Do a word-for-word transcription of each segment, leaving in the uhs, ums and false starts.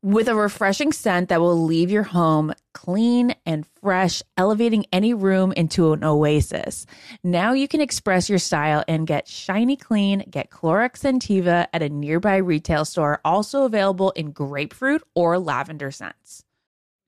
With a refreshing scent that will leave your home clean and fresh, elevating any room into an oasis. Now you can express your style and get shiny clean. Get Clorox Scentiva at a nearby retail store, also available in grapefruit or lavender scents.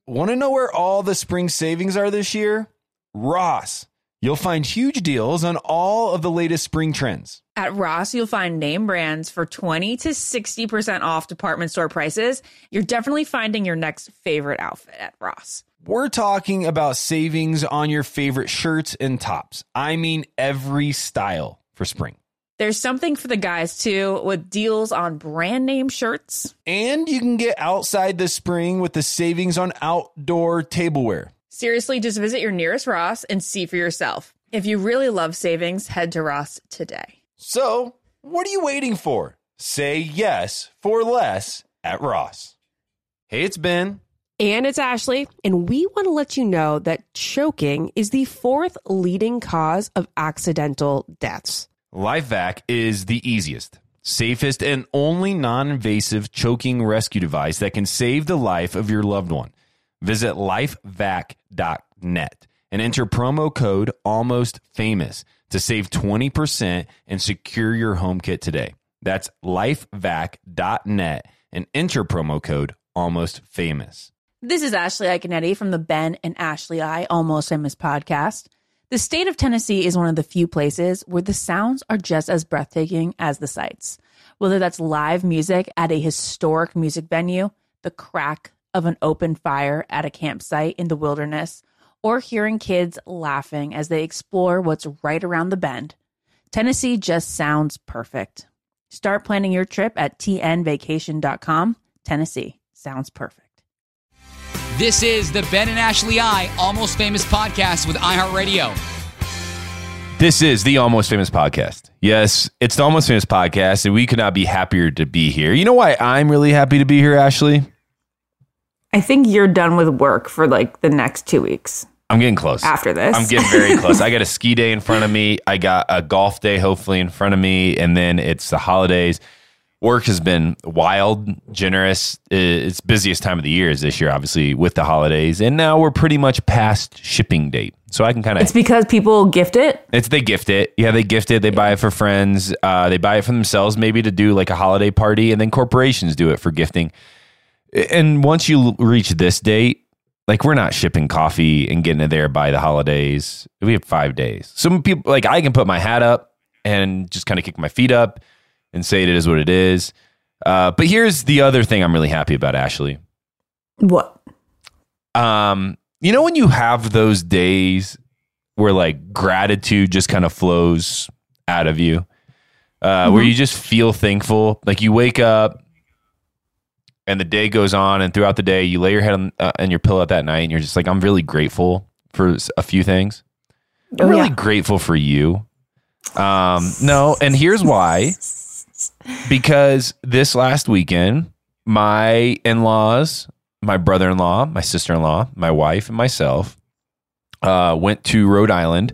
Want to know where all the spring savings are this year? Ross. You'll find huge deals on all of the latest spring trends. At Ross, you'll find name brands for twenty to sixty percent off department store prices. You're definitely finding your next favorite outfit at Ross. We're talking about savings on your favorite shirts and tops. I mean, every style for spring. There's something for the guys, too, with deals on brand name shirts. And you can get outside this spring with the savings on outdoor tableware. Seriously, just visit your nearest Ross and see for yourself. If you really love savings, head to Ross today. So, what are you waiting for? Say yes for less at Ross. Hey, it's Ben. And it's Ashley. And we want to let you know that choking is the fourth leading cause of accidental deaths. LifeVac is the easiest, safest, and only non-invasive choking rescue device that can save the life of your loved one. Visit LifeVac dot net and enter promo code ALMOSTFAMOUS to save twenty percent and secure your home kit today. That's LifeVac dot net and enter promo code ALMOSTFAMOUS. This is Ashley Iaconetti from the Ben and Ashley I Almost Famous podcast. The state of Tennessee is one of the few places where the sounds are just as breathtaking as the sights. Whether that's live music at a historic music venue, the crack of an open fire at a campsite in the wilderness, or hearing kids laughing as they explore what's right around the bend. Tennessee just sounds perfect. Start planning your trip at T N vacation dot com. Tennessee sounds perfect. This is the Ben and Ashley I Almost Famous podcast with iHeartRadio. This is the Almost Famous podcast. Yes, it's the Almost Famous podcast, and we could not be happier to be here. You know why I'm really happy to be here, Ashley? I think you're done with work for like the next two weeks. I'm getting close. After this. I'm getting very close. I got a ski day in front of me. I got a golf day, hopefully, in front of me. And then it's the holidays. Work has been wild, generous. It's busiest time of the year is this year, obviously, with the holidays. And now we're pretty much past shipping date. So I can kind of... It's because people gift it? It's They gift it. Yeah, they gift it. They buy it for friends. Uh, they buy it for themselves, maybe to do like a holiday party. And then corporations do it for gifting. And once you reach this date, like we're not shipping coffee and getting it there by the holidays. We have five days. Some people, like I can put my hat up and just kind of kick my feet up and say it is what it is. Uh, but here's the other thing I'm really happy about, Ashley. What? Um, you know when you have those days where like gratitude just kind of flows out of you, uh, mm-hmm. where you just feel thankful, like you wake up. And the day goes on, and throughout the day, you lay your head on, uh, on your pillow at night, and you're just like, I'm really grateful for a few things. I'm oh, really yeah. grateful for you. Um, no, and here's why. Because this last weekend, my in-laws, my brother-in-law, my sister-in-law, my wife, and myself uh, went to Rhode Island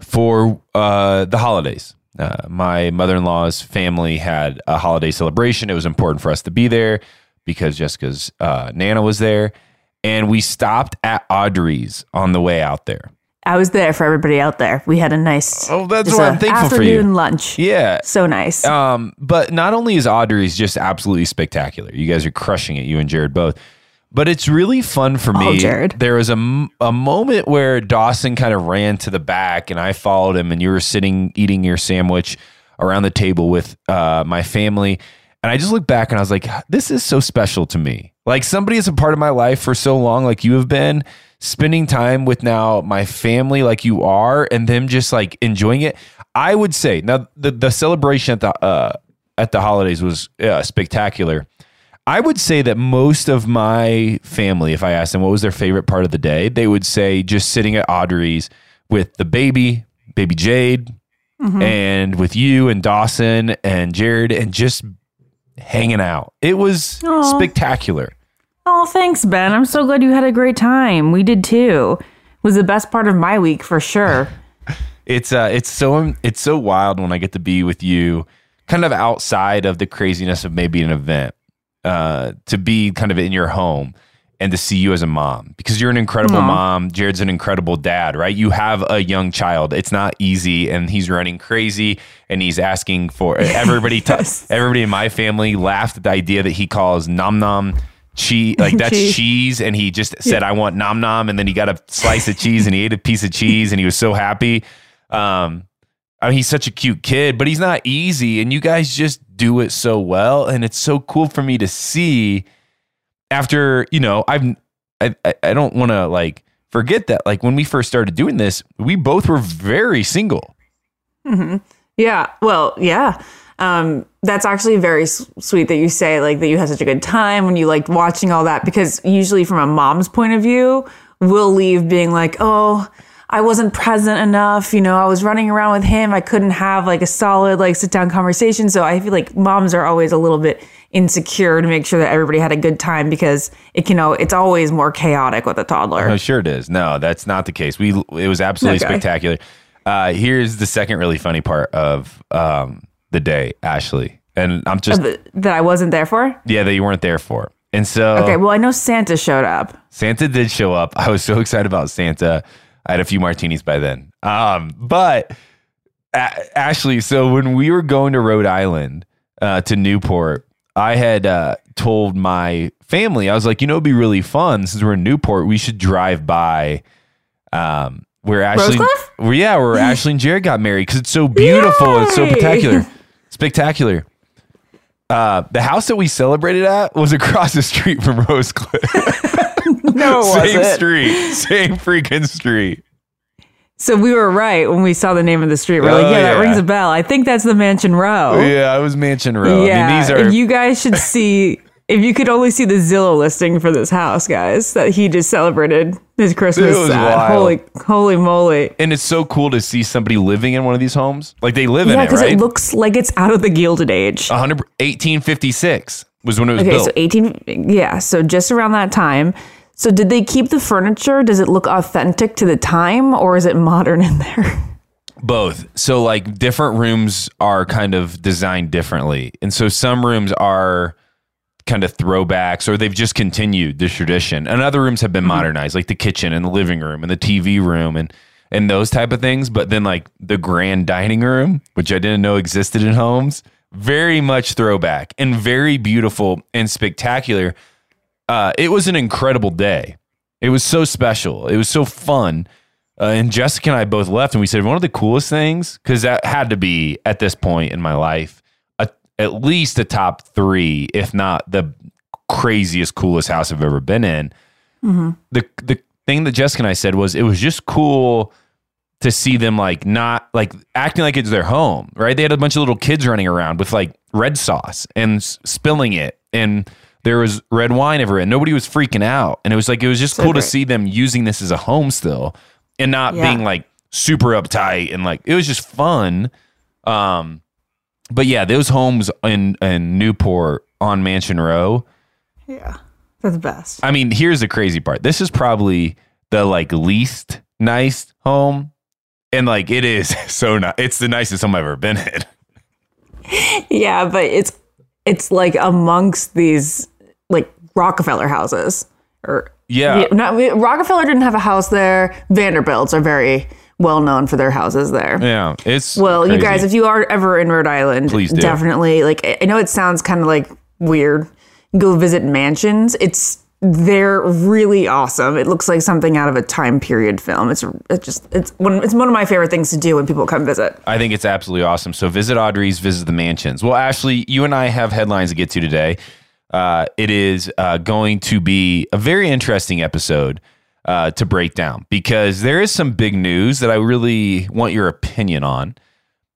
for uh, the holidays. Uh, my mother-in-law's family had a holiday celebration. It was important for us to be there. Because Jessica's uh, Nana was there. And we stopped at Audrey's on the way out there. I was there for everybody out there. We had a nice oh, that's what I'm thankful for you. Afternoon lunch. Yeah. So nice. Um, but not only is Audrey's just absolutely spectacular. You guys are crushing it, you and Jared both. But it's really fun for me. Oh, Jared. There was a, a moment where Dawson kind of ran to the back and I followed him. And you were sitting eating your sandwich around the table with uh, my family. And I just looked back and I was like, this is so special to me. Like somebody is a part of my life for so long, like you have been spending time with now my family like you are and them just like enjoying it. I would say now the, the celebration at the, uh, at the holidays was uh, spectacular. I would say that most of my family, if I asked them what was their favorite part of the day, they would say just sitting at Audrey's with the baby, baby Jade, mm-hmm. and with you and Dawson and Jared, and just hanging out. It was Aww. spectacular. Oh, thanks, Ben. I'm so glad you had a great time. We did too. It was the best part of my week for sure. It's uh, it's so it's so wild when I get to be with you, kind of outside of the craziness of maybe an event. Uh, to be kind of in your home and to see you as a mom, because you're an incredible Aww. mom. Jared's an incredible dad, right? You have a young child. It's not easy, and he's running crazy, and he's asking for everybody. yes. t- everybody in my family laughed at the idea that he calls nom nom cheese, like that's cheese. cheese, and he just said, yeah. "I want nom nom," and then he got a slice of cheese and he ate a piece of cheese, and he was so happy. Um, I mean, he's such a cute kid, but he's not easy, and you guys just do it so well, and it's so cool for me to see. After, you know, I've I I don't want to like forget that. Like when we first started doing this, we both were very single. Mm-hmm. Yeah, well, yeah. Um, that's actually very s- sweet that you say like that you had such a good time when you liked watching all that, because usually from a mom's point of view, we'll leave being like, oh, I wasn't present enough. You know, I was running around with him. I couldn't have like a solid, like sit down conversation. So I feel like moms are always a little bit insecure to make sure that everybody had a good time, because it can, it's always more chaotic with a toddler. Oh, sure it is. No, that's not the case. We, it was absolutely okay. spectacular. Uh, here's the second really funny part of um, the day, Ashley. And I'm just, uh, that I wasn't there for. Yeah. That you weren't there for. And so, okay, well, I know Santa showed up. Santa did show up. I was so excited about Santa. I had a few martinis by then. Um, but a- Ashley, so when we were going to Rhode Island uh, to Newport, I had uh, told my family, I was like, you know, it'd be really fun since we're in Newport, we should drive by um, where Ashley, well, yeah, where Ashley and Jared got married, because it's so beautiful. Yay! It's so spectacular, spectacular. Uh, the house that we celebrated at was across the street from Rosecliff. No, it wasn't. Same street. Same freaking street. So we were right when we saw the name of the street. We're oh, like, yeah, yeah, that rings a bell. I think that's the Mansion Row. Yeah, it was Mansion Row. Yeah, I mean, these are... You guys should see... If you could only see the Zillow listing for this house, guys, that he just celebrated his Christmas at. Holy, holy moly. And it's so cool to see somebody living in one of these homes. Like, they live yeah, in it, right? Yeah, because it looks like it's out of the Gilded Age. eighteen fifty-six was when it was okay, built. Okay, so eighteen... Yeah, so just around that time... So did they keep the furniture? Does it look authentic to the time, or is it modern in there? Both. So like different rooms are kind of designed differently. And so some rooms are kind of throwbacks, or they've just continued this tradition. And other rooms have been modernized, like the kitchen and the living room and the T V room and, and those type of things. But then like the grand dining room, which I didn't know existed in homes, very much throwback and very beautiful and spectacular. Uh, it was an incredible day. It was so special. It was so fun. Uh, and Jessica and I both left, and we said one of the coolest things, because that had to be at this point in my life, a, at least the top three, if not the craziest, coolest house I've ever been in. Mm-hmm. The the thing that Jessica and I said was it was just cool to see them like not like acting like it's their home, right? They had a bunch of little kids running around with like red sauce and s- spilling it, and there was red wine everywhere, and nobody was freaking out. And it was like, it was just so cool great. to see them using this as a home still, and not yeah. being like super uptight, and like, it was just fun. Um, but yeah, those homes in, in Newport on Mansion Row. Yeah. They're the best. I mean, here's the crazy part. This is probably the like least nice home. And like, it is so nice. It's the nicest home I've ever been in. yeah. But it's, it's like amongst these, like Rockefeller houses, or yeah, not, Rockefeller didn't have a house there. Vanderbilts are very well known for their houses there. Yeah, it's well, crazy. You guys, if you are ever in Rhode Island, please do. Definitely. Like, I know it sounds kind of like weird. Go visit mansions. It's they're really awesome. It looks like something out of a time period film. It's it just it's one it's one of my favorite things to do when people come visit. I think it's absolutely awesome. So visit Audrey's, visit the mansions. Well, Ashley, you and I have headlines to get to today. Uh, it is uh, going to be a very interesting episode uh, to break down, because there is some big news that I really want your opinion on.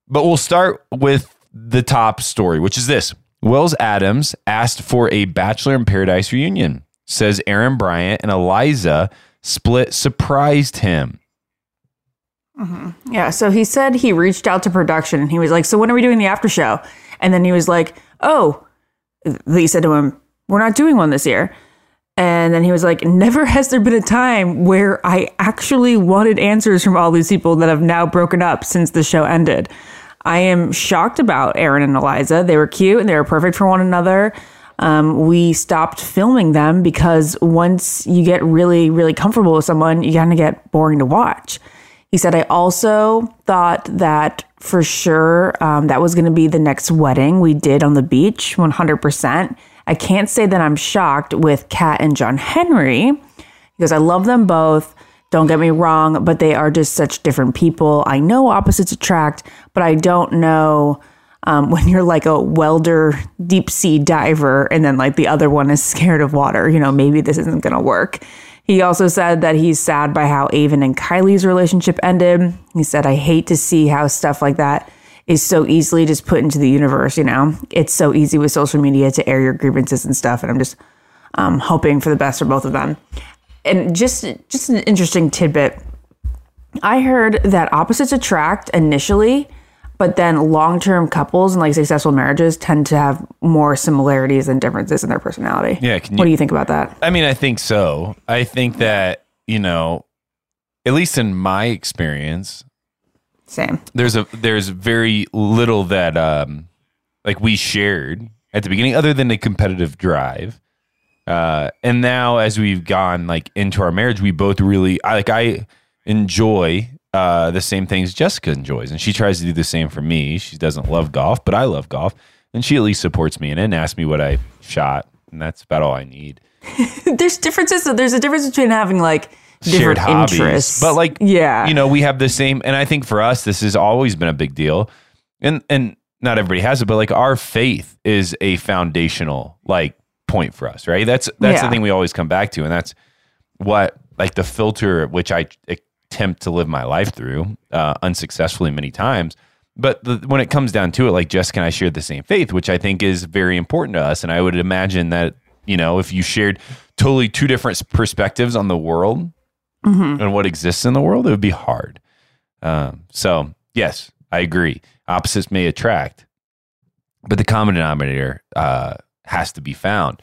But we'll start with the top story, which is this. Wells Adams asked for a Bachelor in Paradise reunion. Says Aaron Bryant and Eliza split surprised him. Mm-hmm. Yeah, so he said he reached out to production and he was like, so when are we doing the after show? And then he was like, oh, they said to him, we're not doing one this year. And then he was like, never has there been a time where I actually wanted answers from all these people that have now broken up since the show ended. I am shocked about Aaron and Eliza. They were cute and they were perfect for one another. Um, we stopped filming them because once you get really, really comfortable with someone, you kind of get boring to watch. He said, I also thought that for sure um, that was going to be the next wedding we did on the beach, one hundred percent. I can't say that I'm shocked with Kat and John Henry because I love them both. Don't get me wrong, but they are just such different people. I know opposites attract, but I don't know... Um, when you're like a welder, deep sea diver, and then like the other one is scared of water, you know, maybe this isn't going to work. He also said that he's sad by how Aven and Kylie's relationship ended. He said, I hate to see how stuff like that is so easily just put into the universe. You know, it's so easy with social media to air your grievances and stuff. And I'm just um, hoping for the best for both of them. And just just an interesting tidbit. I heard that opposites attract initially. But then long-term couples and like successful marriages tend to have more similarities than differences in their personality. Yeah. Can you, what do you think about that? I mean, I think so. I think that, you know, at least in my experience, same. There's a there's very little that um like we shared at the beginning, other than a competitive drive. Uh, and now as we've gone like into our marriage, we both really I like I enjoy. Uh, the same things Jessica enjoys, and she tries to do the same for me. She doesn't love golf, but I love golf, and she at least supports me in it and asks me what I shot, and that's about all I need. There's differences. There's a difference between having like shared hobbies, interests, but like yeah, you know, we have the same. And I think for us, this has always been a big deal, and and not everybody has it, but like our faith is a foundational like point for us, right? That's that's yeah. the thing we always come back to, and that's what like the filter which I. It, attempt to live my life through uh, unsuccessfully many times. But the, when it comes down to it, like Jessica and I shared the same faith, which I think is very important to us. And I would imagine that, you know, if you shared totally two different perspectives on the world mm-hmm. and what exists in the world, it would be hard. Um, so yes, I agree. Opposites may attract, but the common denominator uh, has to be found.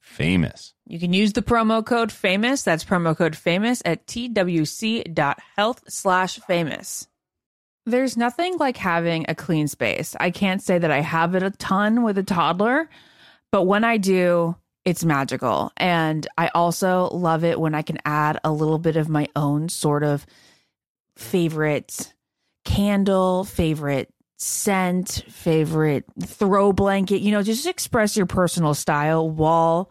famous. You can use the promo code FAMOUS. That's promo code FAMOUS at twc.health slash famous. There's nothing like having a clean space. I can't say that I have it a ton with a toddler, but when I do, it's magical. And I also love it when I can add a little bit of my own sort of favorite candle, favorite scent, favorite throw blanket, you know, just express your personal style while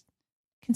can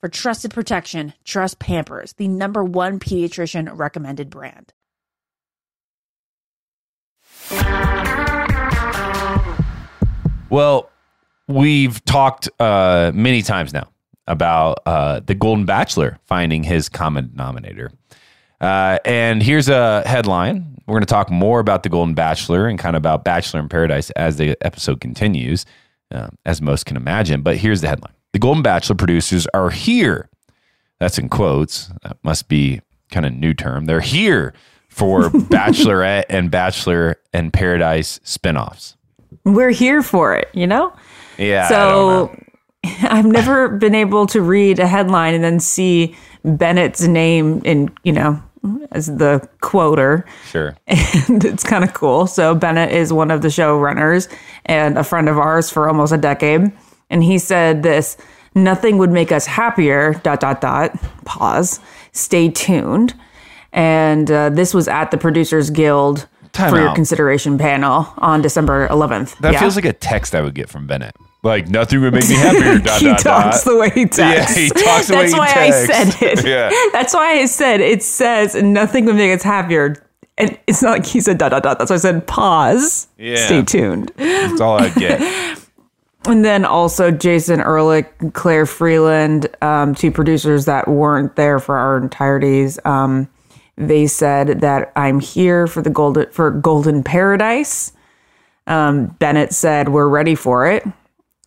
For trusted protection, trust Pampers, the number one pediatrician recommended brand. Well, we've talked uh, many times now about uh, the Golden Bachelor finding his common denominator. Uh, and here's a headline. We're going to talk more about the Golden Bachelor and kind of about Bachelor in Paradise as the episode continues, uh, as most can imagine. But here's the headline. The Golden Bachelor producers are here. That's in quotes. That must be kind of new term. They're here for Bachelorette and Bachelor in Paradise spinoffs. We're here for it, you know? Yeah. So I've never been able to read a headline and then see Bennett's name in, you know, as the quoter. Sure. And it's kind of cool. So Bennett is one of the showrunners and a friend of ours for almost a decade. And he said this, nothing would make us happier, dot, dot, dot, pause, stay tuned. And uh, this was at the Producers Guild Time for out. Your consideration panel on December eleventh. That yeah. feels like a text I would get from Bennett. Like, nothing would make me happier, dot, he dot, dot. He talks the way he texts. Yeah, he talks the That's way he texts. That's why I said it. Yeah. That's why I said it says nothing would make us happier. And it's not like he said dot, dot, dot. That's why I said pause, yeah. stay tuned. That's all I'd get. And then also Jason Ehrlich, Claire Freeland, um, two producers that weren't there for our entireties. Um, they said that I'm here for the golden for Golden Paradise. Um, Bennett said we're ready for it.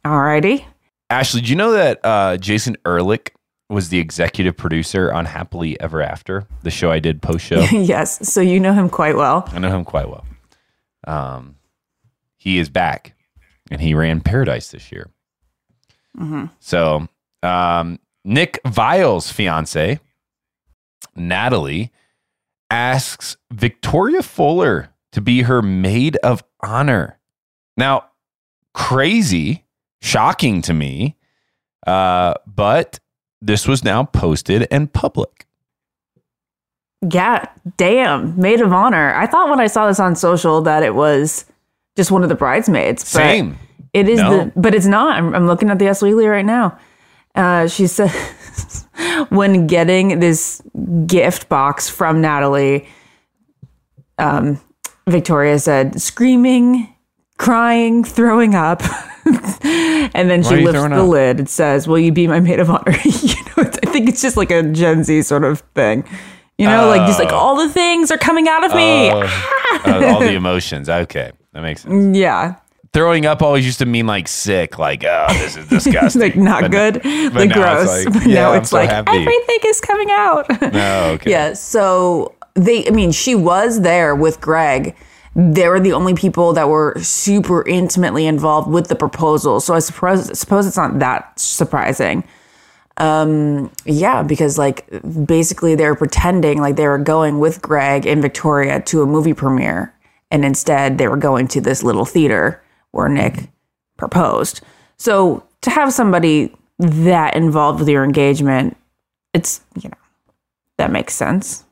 Alrighty, Ashley, do you know that uh, Jason Ehrlich was the executive producer on Happily Ever After, the show I did post show? Yes, so you know him quite well. I know him quite well. Um, he is back. And he ran Paradise this year. Mm-hmm. So um, Nick Vile's fiance, Natalie, asks Victoria Fuller to be her maid of honor. Now, crazy, shocking to me, uh, but this was now posted and public. Yeah, damn, maid of honor. I thought when I saw this on social that it was just one of the bridesmaids. But Same. It is no. the, but it's not. I'm, I'm looking at the S Weekly right now. Uh, she says, when getting this gift box from Natalie, um, Victoria said, screaming, crying, throwing up. And then she lifts the up? lid and says, will you be my maid of honor? You know, I think it's just like a Gen Z sort of thing. You know, uh, like just like all the things are coming out of me. Uh, uh, all the emotions. Okay. That makes sense. Yeah. Throwing up always used to mean like sick, like, oh, this is disgusting. Like not but, good, but like gross. It's like, but yeah, now I'm it's so like happy. Everything is coming out. Oh, okay. Yeah. So they, I mean, she was there with Greg. They were the only people that were super intimately involved with the proposal. So I suppose, suppose it's not that surprising. Um, yeah, because like basically they were pretending like they were going with Greg and Victoria to a movie premiere. And instead, they were going to this little theater where Nick proposed. So to have somebody that involved with your engagement, it's, you know, that makes sense.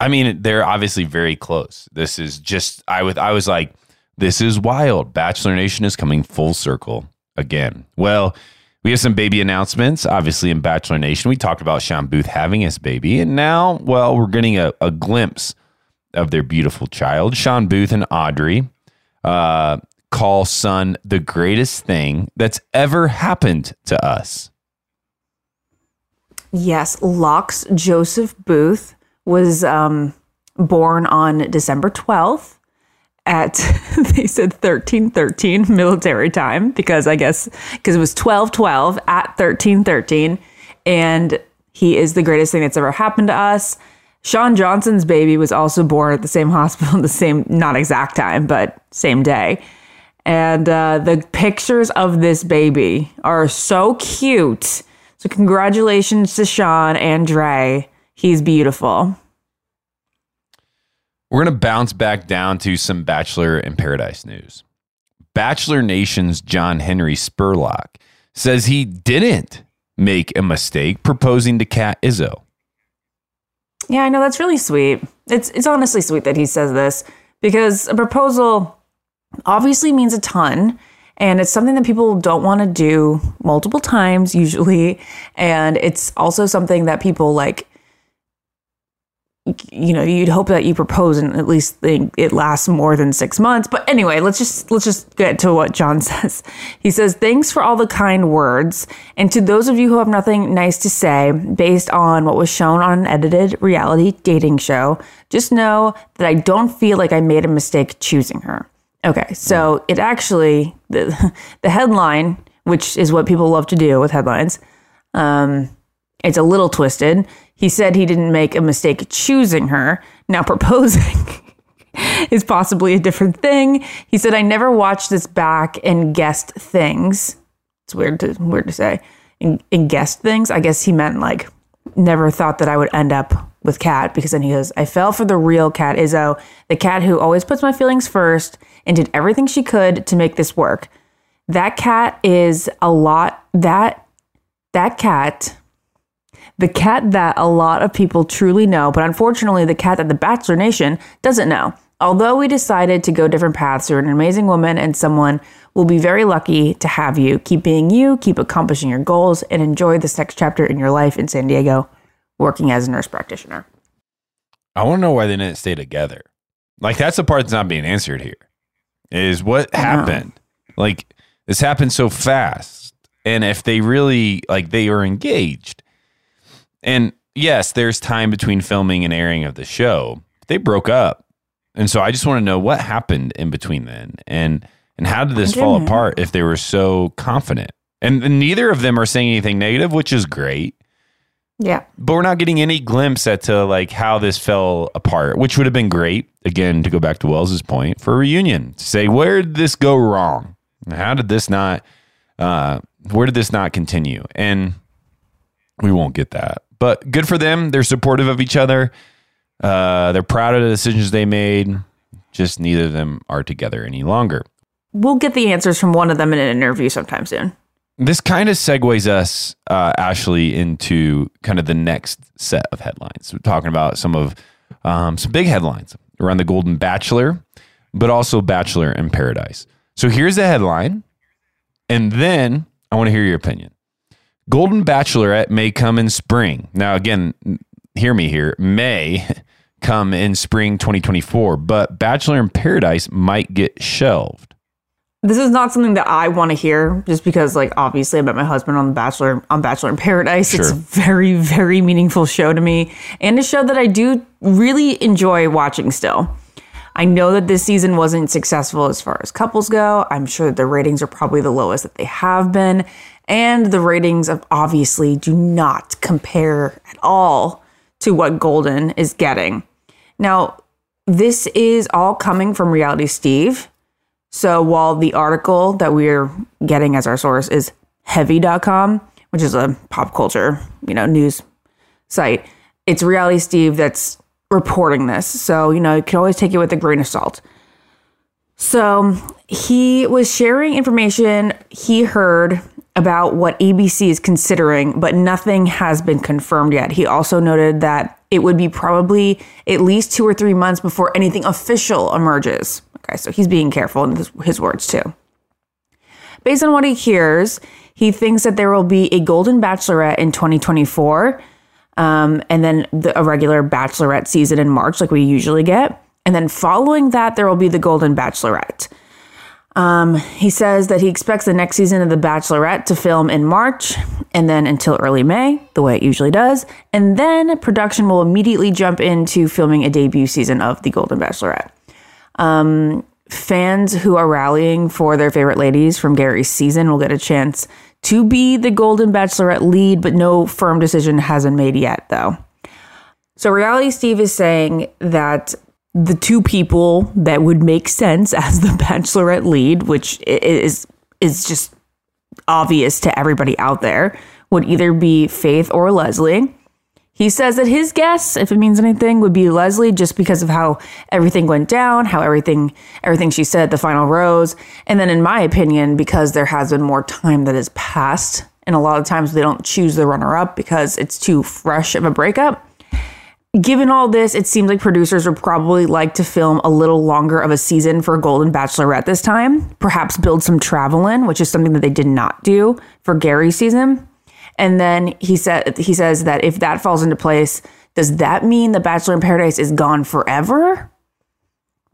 I mean, they're obviously very close. This is just, I was, I was like, this is wild. Bachelor Nation is coming full circle again. Well, we have some baby announcements, obviously, in Bachelor Nation. We talked about Shawn Booth having his baby, and now, well, we're getting a, a glimpse of their beautiful child. Shawn Booth and Audrey uh, call son the greatest thing that's ever happened to us. Yes, Locke's Joseph Booth was um, born on December twelfth at, they said thirteen thirteen military time, because I guess, because it was twelve twelve at thirteen thirteen. And he is the greatest thing that's ever happened to us. Shawn Johnson's baby was also born at the same hospital in the same, not exact time, but same day. And uh, the pictures of this baby are so cute. So congratulations to Shawn and Dre. He's beautiful. We're going to bounce back down to some Bachelor in Paradise news. Bachelor Nation's John Henry Spurlock says he didn't make a mistake proposing to Kat Izzo. Yeah, I know. That's really sweet. It's it's honestly sweet that he says this, because a proposal obviously means a ton. And it's something that people don't want to do multiple times usually. And it's also something that people like, you know, you'd hope that you propose and at least think it lasts more than six months. But anyway, let's just let's just get to what John says. He says, thanks for all the kind words. And to those of you who have nothing nice to say based on what was shown on an edited reality dating show, just know that I don't feel like I made a mistake choosing her. Okay, so it actually, the, the headline, which is what people love to do with headlines, um, it's a little twisted. He said he didn't make a mistake choosing her. Now proposing is possibly a different thing. He said, I never watched this back and guessed things. It's weird to weird to say. And, and guessed things. I guess he meant like never thought that I would end up with Kat, because then he goes, I fell for the real Kat Izzo, the Kat who always puts my feelings first and did everything she could to make this work. That Kat is a lot, that, that Kat, the Kat that a lot of people truly know, but unfortunately the Kat that the Bachelor Nation doesn't know. Although we decided to go different paths, you're an amazing woman and someone will be very lucky to have you. Keep being you, keep accomplishing your goals, and enjoy this next chapter in your life in San Diego, working as a nurse practitioner. I want to know why they didn't stay together. Like, that's the part that's not being answered here, is what happened. Know. Like, this happened so fast. And if they really, like, they are engaged. And yes, there's time between filming and airing of the show. They broke up. And so I just want to know what happened in between then. And and how did this fall apart if they were so confident? And, and neither of them are saying anything negative, which is great. Yeah. But we're not getting any glimpse at to like how this fell apart, which would have been great, again, to go back to Wells's point, for a reunion. To say, where did this go wrong? How did this not, uh, where did this not continue? And we won't get that. But good for them. They're supportive of each other. Uh, they're proud of the decisions they made. Just neither of them are together any longer. We'll get the answers from one of them in an interview sometime soon. This kind of segues us, uh, Ashley, into kind of the next set of headlines. We're talking about some of um, some big headlines around the Golden Bachelor, but also Bachelor in Paradise. So here's the headline, and then I want to hear your opinion. Golden Bachelorette may come in spring. Now, again, hear me here. May come in spring twenty twenty-four, but Bachelor in Paradise might get shelved. This is not something that I want to hear, just because, like, obviously I met my husband on the Bachelor on Bachelor in Paradise. Sure. It's a very, very meaningful show to me, and a show that I do really enjoy watching still. I know that this season wasn't successful as far as couples go. I'm sure that the ratings are probably the lowest that they have been, and the ratings of obviously do not compare at all to what Golden is getting. Now, this is all coming from Reality Steve. So while the article that we're getting as our source is heavy dot com, which is a pop culture, you know, news site, it's Reality Steve that's reporting this. So, you know, you can always take it with a grain of salt. So he was sharing information he heard about what A B C is considering, but nothing has been confirmed yet. He also noted that it would be probably at least two or three months before anything official emerges. Okay, so he's being careful in his, his words too. Based on what he hears, he thinks that there will be a Golden Bachelorette in twenty twenty-four, um, and then the, a regular Bachelorette season in March like we usually get. And then following that, there will be the Golden Bachelorette. Um, he says that he expects the next season of The Bachelorette to film in March and then until early May, the way it usually does. And then production will immediately jump into filming a debut season of The Golden Bachelorette. Um, fans who are rallying for their favorite ladies from Gerry's season will get a chance to be the Golden Bachelorette lead, but no firm decision has been made yet, though. So Reality Steve is saying that the two people that would make sense as the Bachelorette lead, which is is just obvious to everybody out there, would either be Faith or Leslie. He says that his guess, if it means anything, would be Leslie, just because of how everything went down, how everything everything she said, the final rose. And then in my opinion, because there has been more time that has passed, and a lot of times they don't choose the runner-up because it's too fresh of a breakup. Given all this, it seems like producers would probably like to film a little longer of a season for Golden Bachelorette this time, perhaps build some travel in, which is something that they did not do for Gerry's season. And then he said he says that if that falls into place, does that mean The Bachelor in Paradise is gone forever?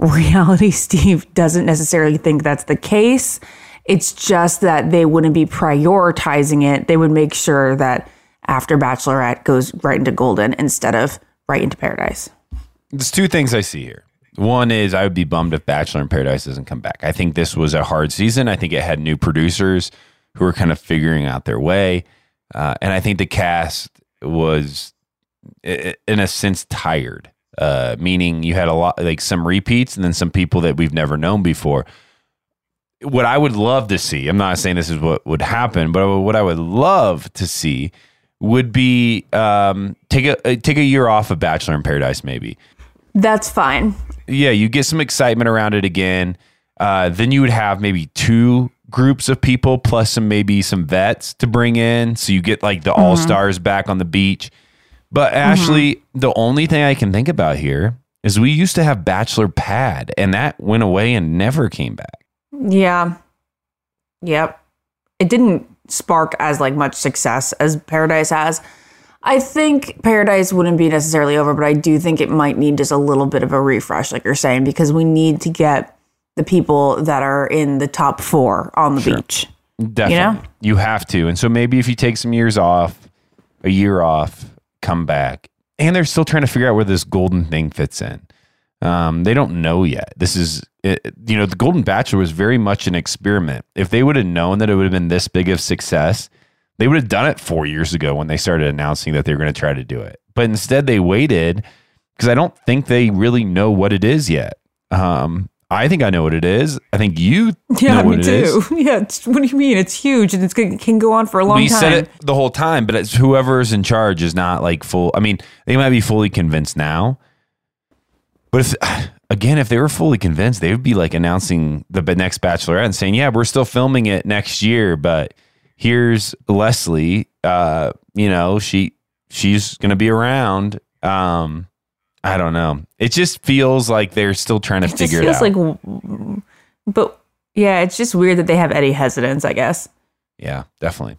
Reality Steve doesn't necessarily think that's the case. It's just that they wouldn't be prioritizing it. They would make sure that after Bachelorette goes right into Golden instead of right into Paradise. There's two things I see here. One is I would be bummed if Bachelor in Paradise doesn't come back. I think this was a hard season. I think it had new producers who were kind of figuring out their way. Uh, and I think the cast was, in a sense, tired, uh, meaning you had a lot, like some repeats and then some people that we've never known before. What I would love to see, I'm not saying this is what would happen, but what I would love to see would be um, take a take a year off of Bachelor in Paradise, maybe. That's fine. Yeah, you get some excitement around it again. Uh, then you would have maybe two groups of people plus some maybe some vets to bring in. So you get like the mm-hmm. all-stars back on the beach. But mm-hmm. Ashley, the only thing I can think about here is we used to have Bachelor Pad, and that went away and never came back. Yeah. Yep. It didn't spark as like much success as Paradise has. I think Paradise wouldn't be necessarily over, but I do think it might need just a little bit of a refresh, like you're saying, because we need to get the people that are in the top four on the sure. beach. Definitely. You know? You have to. And so maybe if you take some years off, a year off, come back. And they're still trying to figure out where this Golden thing fits in. Um, they don't know yet. This is, it, you know, the Golden Bachelor was very much an experiment. If they would have known that it would have been this big of success, they would have done it four years ago when they started announcing that they were going to try to do it. But instead they waited because I don't think they really know what it is yet. Um, I think I know what it is. I think you yeah, know what it too. is. Yeah, me too. Yeah, what do you mean? It's huge and it can go on for a long we time. We said it the whole time, but it's whoever's in charge is not like full. I mean, they might be fully convinced now. But if, again, if they were fully convinced, they would be like announcing the next Bachelorette and saying, yeah, we're still filming it next year, but here's Leslie. Uh, you know, she she's going to be around. Um, I don't know. It just feels like they're still trying to it figure just feels it out. Like, but yeah, it's just weird that they have any hesitance, I guess. Yeah, definitely.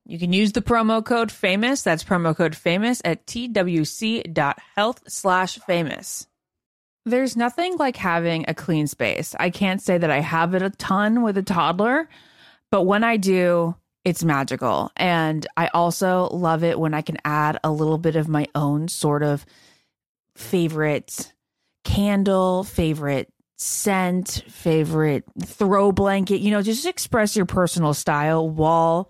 You can use the promo code famous. That's promo code famous at twc.health slash famous. There's nothing like having a clean space. I can't say that I have it a ton with a toddler, but when I do, it's magical. And I also love it when I can add a little bit of my own sort of favorite candle, favorite scent, favorite throw blanket, you know, just express your personal style while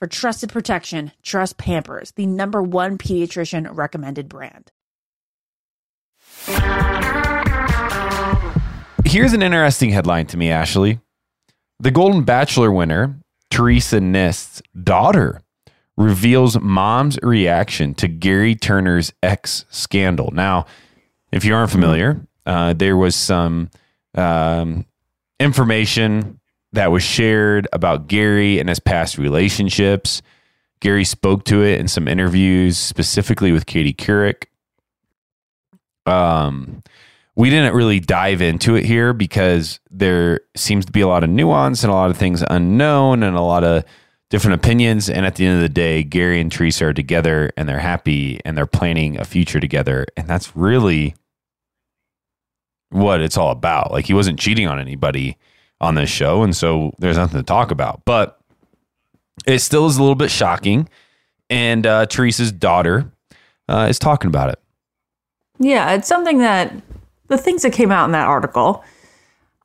For trusted protection, trust Pampers, the number one pediatrician recommended brand. Here's an interesting headline to me, Ashley. The Golden Bachelor winner, Teresa Nist's daughter, reveals mom's reaction to Gerry Turner's ex scandal. Now, if you aren't familiar, uh, there was some um, information that was shared about Gerry and his past relationships. Gerry spoke to it in some interviews, specifically with Katie Couric. Um, we didn't really dive into it here because there seems to be a lot of nuance and a lot of things unknown and a lot of different opinions. And at the end of the day, Gerry and Teresa are together and they're happy and they're planning a future together. And that's really what it's all about. Like, he wasn't cheating on anybody on this show, and so there's nothing to talk about, but it still is a little bit shocking, and uh, Teresa's daughter uh, is talking about it. Yeah, it's something that, the things that came out in that article,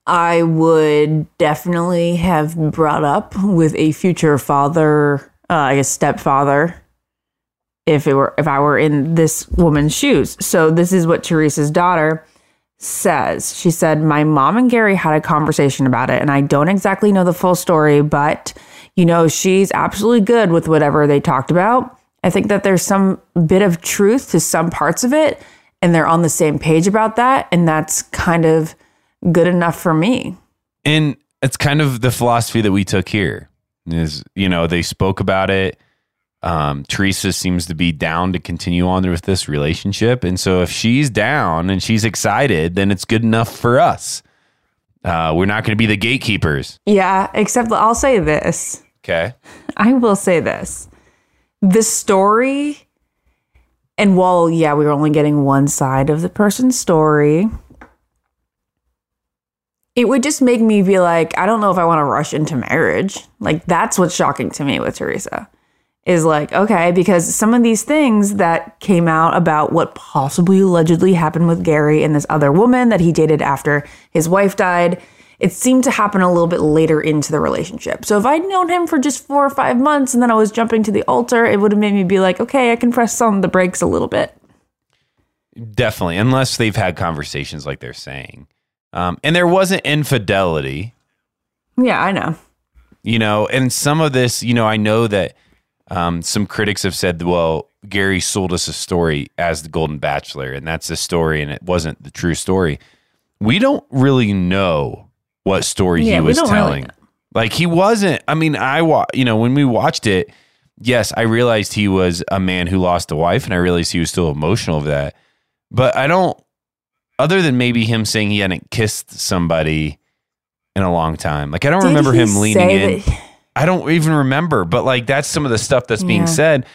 I would definitely have brought up with a future father, uh, I guess stepfather, if it were, if I were in this woman's shoes. So this is what Teresa's daughter says. She said, "My mom and Gerry had a conversation about it, and I don't exactly know the full story, but, you know, she's absolutely good with whatever they talked about. I think that there's some bit of truth to some parts of it, and they're on the same page about that, and that's kind of good enough for me." And it's kind of the philosophy that we took here is, you know, they spoke about it. Um, Teresa seems to be down to continue on with this relationship. And so if she's down and she's excited, then it's good enough for us. Uh, we're not going to be the gatekeepers. Yeah, except I'll say this. Okay. I will say this. The story, and while, yeah, we were only getting one side of the person's story, it would just make me be like, I don't know if I want to rush into marriage. Like, that's what's shocking to me with Teresa. Is like, okay, because some of these things that came out about what possibly allegedly happened with Gerry and this other woman that he dated after his wife died it seemed to happen a little bit later into the relationship. So if I'd known him for just four or five months and then I was jumping to the altar, it would have made me be like, okay, I can press on the brakes a little bit. Definitely, unless they've had conversations like they're saying. Um, and there wasn't infidelity. Yeah, I know. You know, and some of this, you know, I know that um, some critics have said, well, Gerry sold us a story as the Golden Bachelor, and that's the story, and it wasn't the true story. We don't really know what story yeah, he was telling. Really like, he wasn't, I mean, I, wa- you know, when we watched it, yes, I realized he was a man who lost a wife, and I realized he was still emotional over that. But I don't, other than maybe him saying he hadn't kissed somebody in a long time. Like, I don't Did remember him leaning in. That... I don't even remember. But, like, that's some of the stuff that's yeah. being said.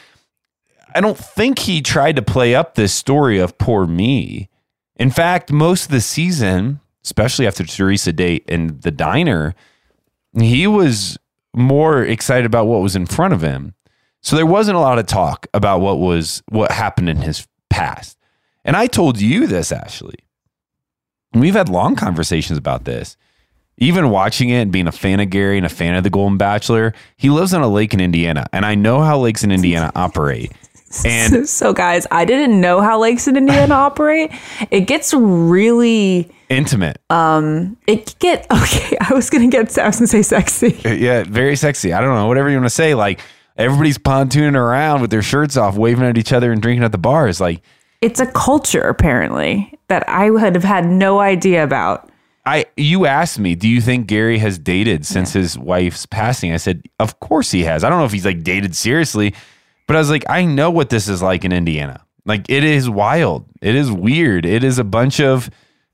I don't think he tried to play up this story of poor me. In fact, most of the season, especially after Teresa date and the diner, he was more excited about what was in front of him. So there wasn't a lot of talk about what was what happened in his past. And I told you this, Ashley. We've had long conversations about this. Even watching it and being a fan of Gerry and a fan of the Golden Bachelor, he lives on a lake in Indiana. And I know how lakes in Indiana operate. And so, so guys, I didn't know how lakes in Indiana operate. It gets really intimate. Um, it get okay. I was gonna get. I was gonna say sexy. Yeah, very sexy. I don't know. Whatever you want to say. Like everybody's pontooning around with their shirts off, waving at each other and drinking at the bars. Like. It's a culture, apparently, that I would have had no idea about. I, you asked me, do you think Gerry has dated since yeah. his wife's passing? I said, of course he has. I don't know if he's like dated seriously, but I was like, I know what this is like in Indiana. Like, it is wild. It is weird. It is a bunch of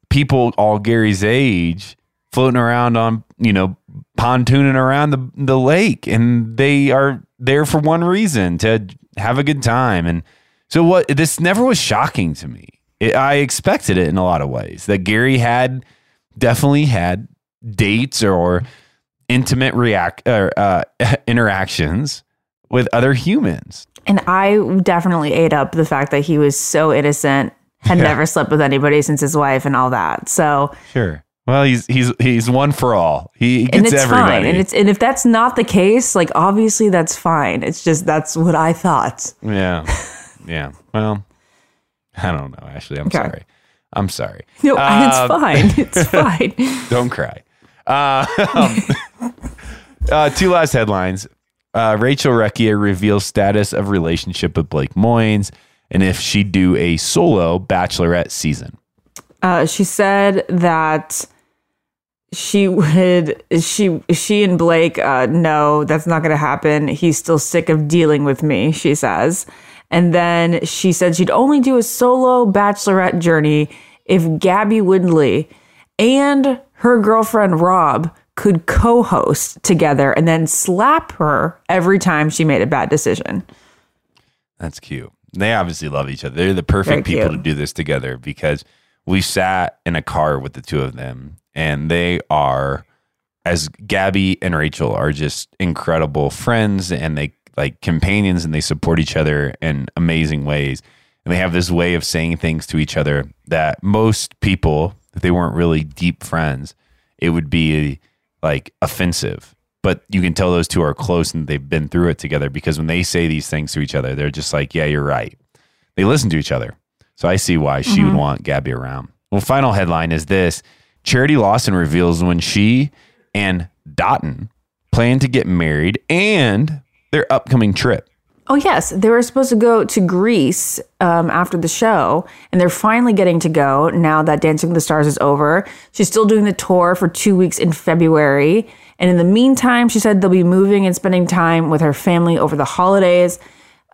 people all Gary's age floating around on, you know, pontooning around the, the lake. And they are there for one reason, to have a good time. And so what? This never was shocking to me. It, I expected it in a lot of ways, that Gerry had definitely had dates or intimate react or uh, interactions with other humans. And I definitely ate up the fact that he was so innocent, had yeah. never slept with anybody since his wife, and all that. So sure. Well, he's he's he's one for all. He gets and it's everybody. Fine. And it's and if that's not the case, like obviously that's fine. It's just that's what I thought. Yeah. Yeah, well, I don't know, Ashley. I'm okay. sorry. I'm sorry. No, uh, it's fine. It's fine. Don't cry. Uh, um, uh, two last headlines. Uh, Rachel Recchia reveals status of relationship with Blake Moynes and if she'd do a solo Bachelorette season. Uh, she said that she would, she, she and Blake, uh, no, that's not going to happen. He's still sick of dealing with me, she says. And then she said she'd only do a solo Bachelorette journey if Gabby Windley and her girlfriend Rob could co-host together and then slap her every time she made a bad decision. That's cute. They obviously love each other. They're the perfect Very people cute. To do this together, because we sat in a car with the two of them, and they are, as Gabby and Rachel are just incredible friends, and they like companions, and they support each other in amazing ways. And they have this way of saying things to each other that most people, if they weren't really deep friends, it would be like offensive. But you can tell those two are close and they've been through it together, because when they say these things to each other, they're just like, yeah, you're right. They listen to each other. So I see why mm-hmm. she would want Gabby around. Well, final headline is this. Charity Lawson reveals when she and Dotton plan to get married and their upcoming trip. Oh, yes. They were supposed to go to Greece um, after the show, and they're finally getting to go now that Dancing with the Stars is over. She's still doing the tour for two weeks in February. And in the meantime, she said they'll be moving and spending time with her family over the holidays.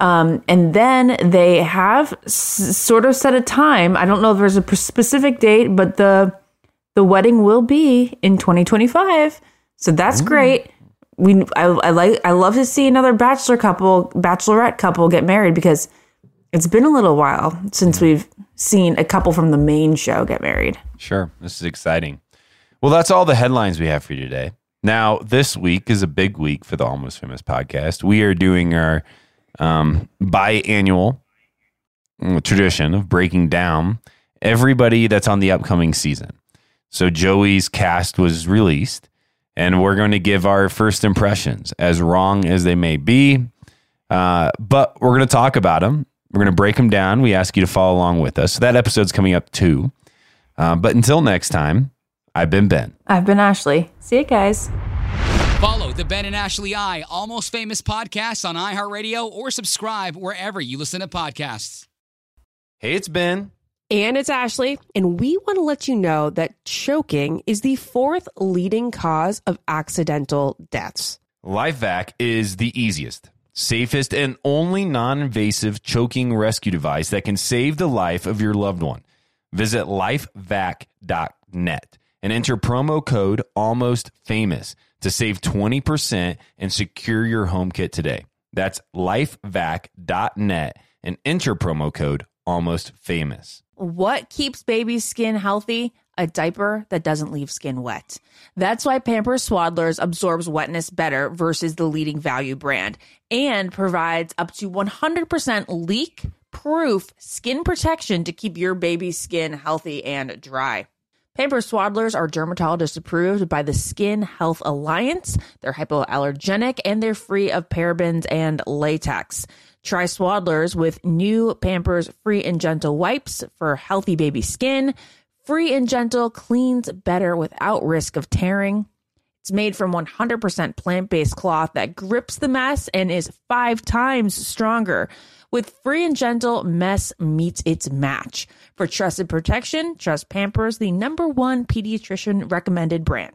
Um, and then they have s- sort of set a time. I don't know if there's a specific date, but the the wedding will be in twenty twenty-five. So that's Ooh. Great. We, I, I like, I love to see another bachelor couple, bachelorette couple get married, because it's been a little while since we've seen a couple from the main show get married. Sure. This is exciting. Well, that's all the headlines we have for you today. Now, this week is a big week for the Almost Famous podcast. We are doing our um, biannual tradition of breaking down everybody that's on the upcoming season. So Joey's cast was released, and we're going to give our first impressions, as wrong as they may be. Uh, but we're going to talk about them. We're going to break them down. We ask you to follow along with us. So that episode's coming up too. Uh, but until next time, I've been Ben. I've been Ashley. See you guys. Follow the Ben and Ashley I, Almost Famous podcast on iHeartRadio, or subscribe wherever you listen to podcasts. Hey, it's Ben. And it's Ashley, and we want to let you know that choking is the fourth leading cause of accidental deaths. LifeVac is the easiest, safest, and only non-invasive choking rescue device that can save the life of your loved one. Visit LifeVac dot net and enter promo code ALMOSTFAMOUS to save twenty percent and secure your home kit today. That's LifeVac dot net and enter promo code ALMOSTFAMOUS. What keeps baby's skin healthy? A diaper that doesn't leave skin wet. That's why Pampers Swaddlers absorbs wetness better versus the leading value brand, and provides up to one hundred percent leak-proof skin protection to keep your baby's skin healthy and dry. Pampers Swaddlers are dermatologist approved by the Skin Health Alliance. They're hypoallergenic, and they're free of parabens and latex. Try Swaddlers with new Pampers Free and Gentle wipes for healthy baby skin. Free and Gentle cleans better without risk of tearing. It's made from one hundred percent plant-based cloth that grips the mess and is five times stronger. With Free and Gentle, mess meets its match. For trusted protection, trust Pampers, the number one pediatrician recommended brand.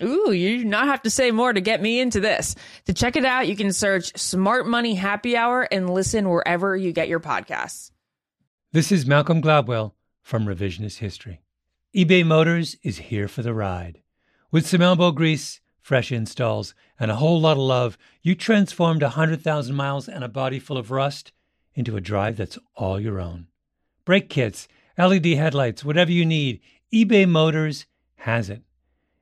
Ooh, you do not have to say more to get me into this. To check it out, you can search Smart Money Happy Hour and listen wherever you get your podcasts. This is Malcolm Gladwell from Revisionist History. eBay Motors is here for the ride. With some elbow grease, fresh installs, and a whole lot of love, you transformed one hundred thousand miles and a body full of rust into a drive that's all your own. Brake kits, L E D headlights, whatever you need, eBay Motors has it.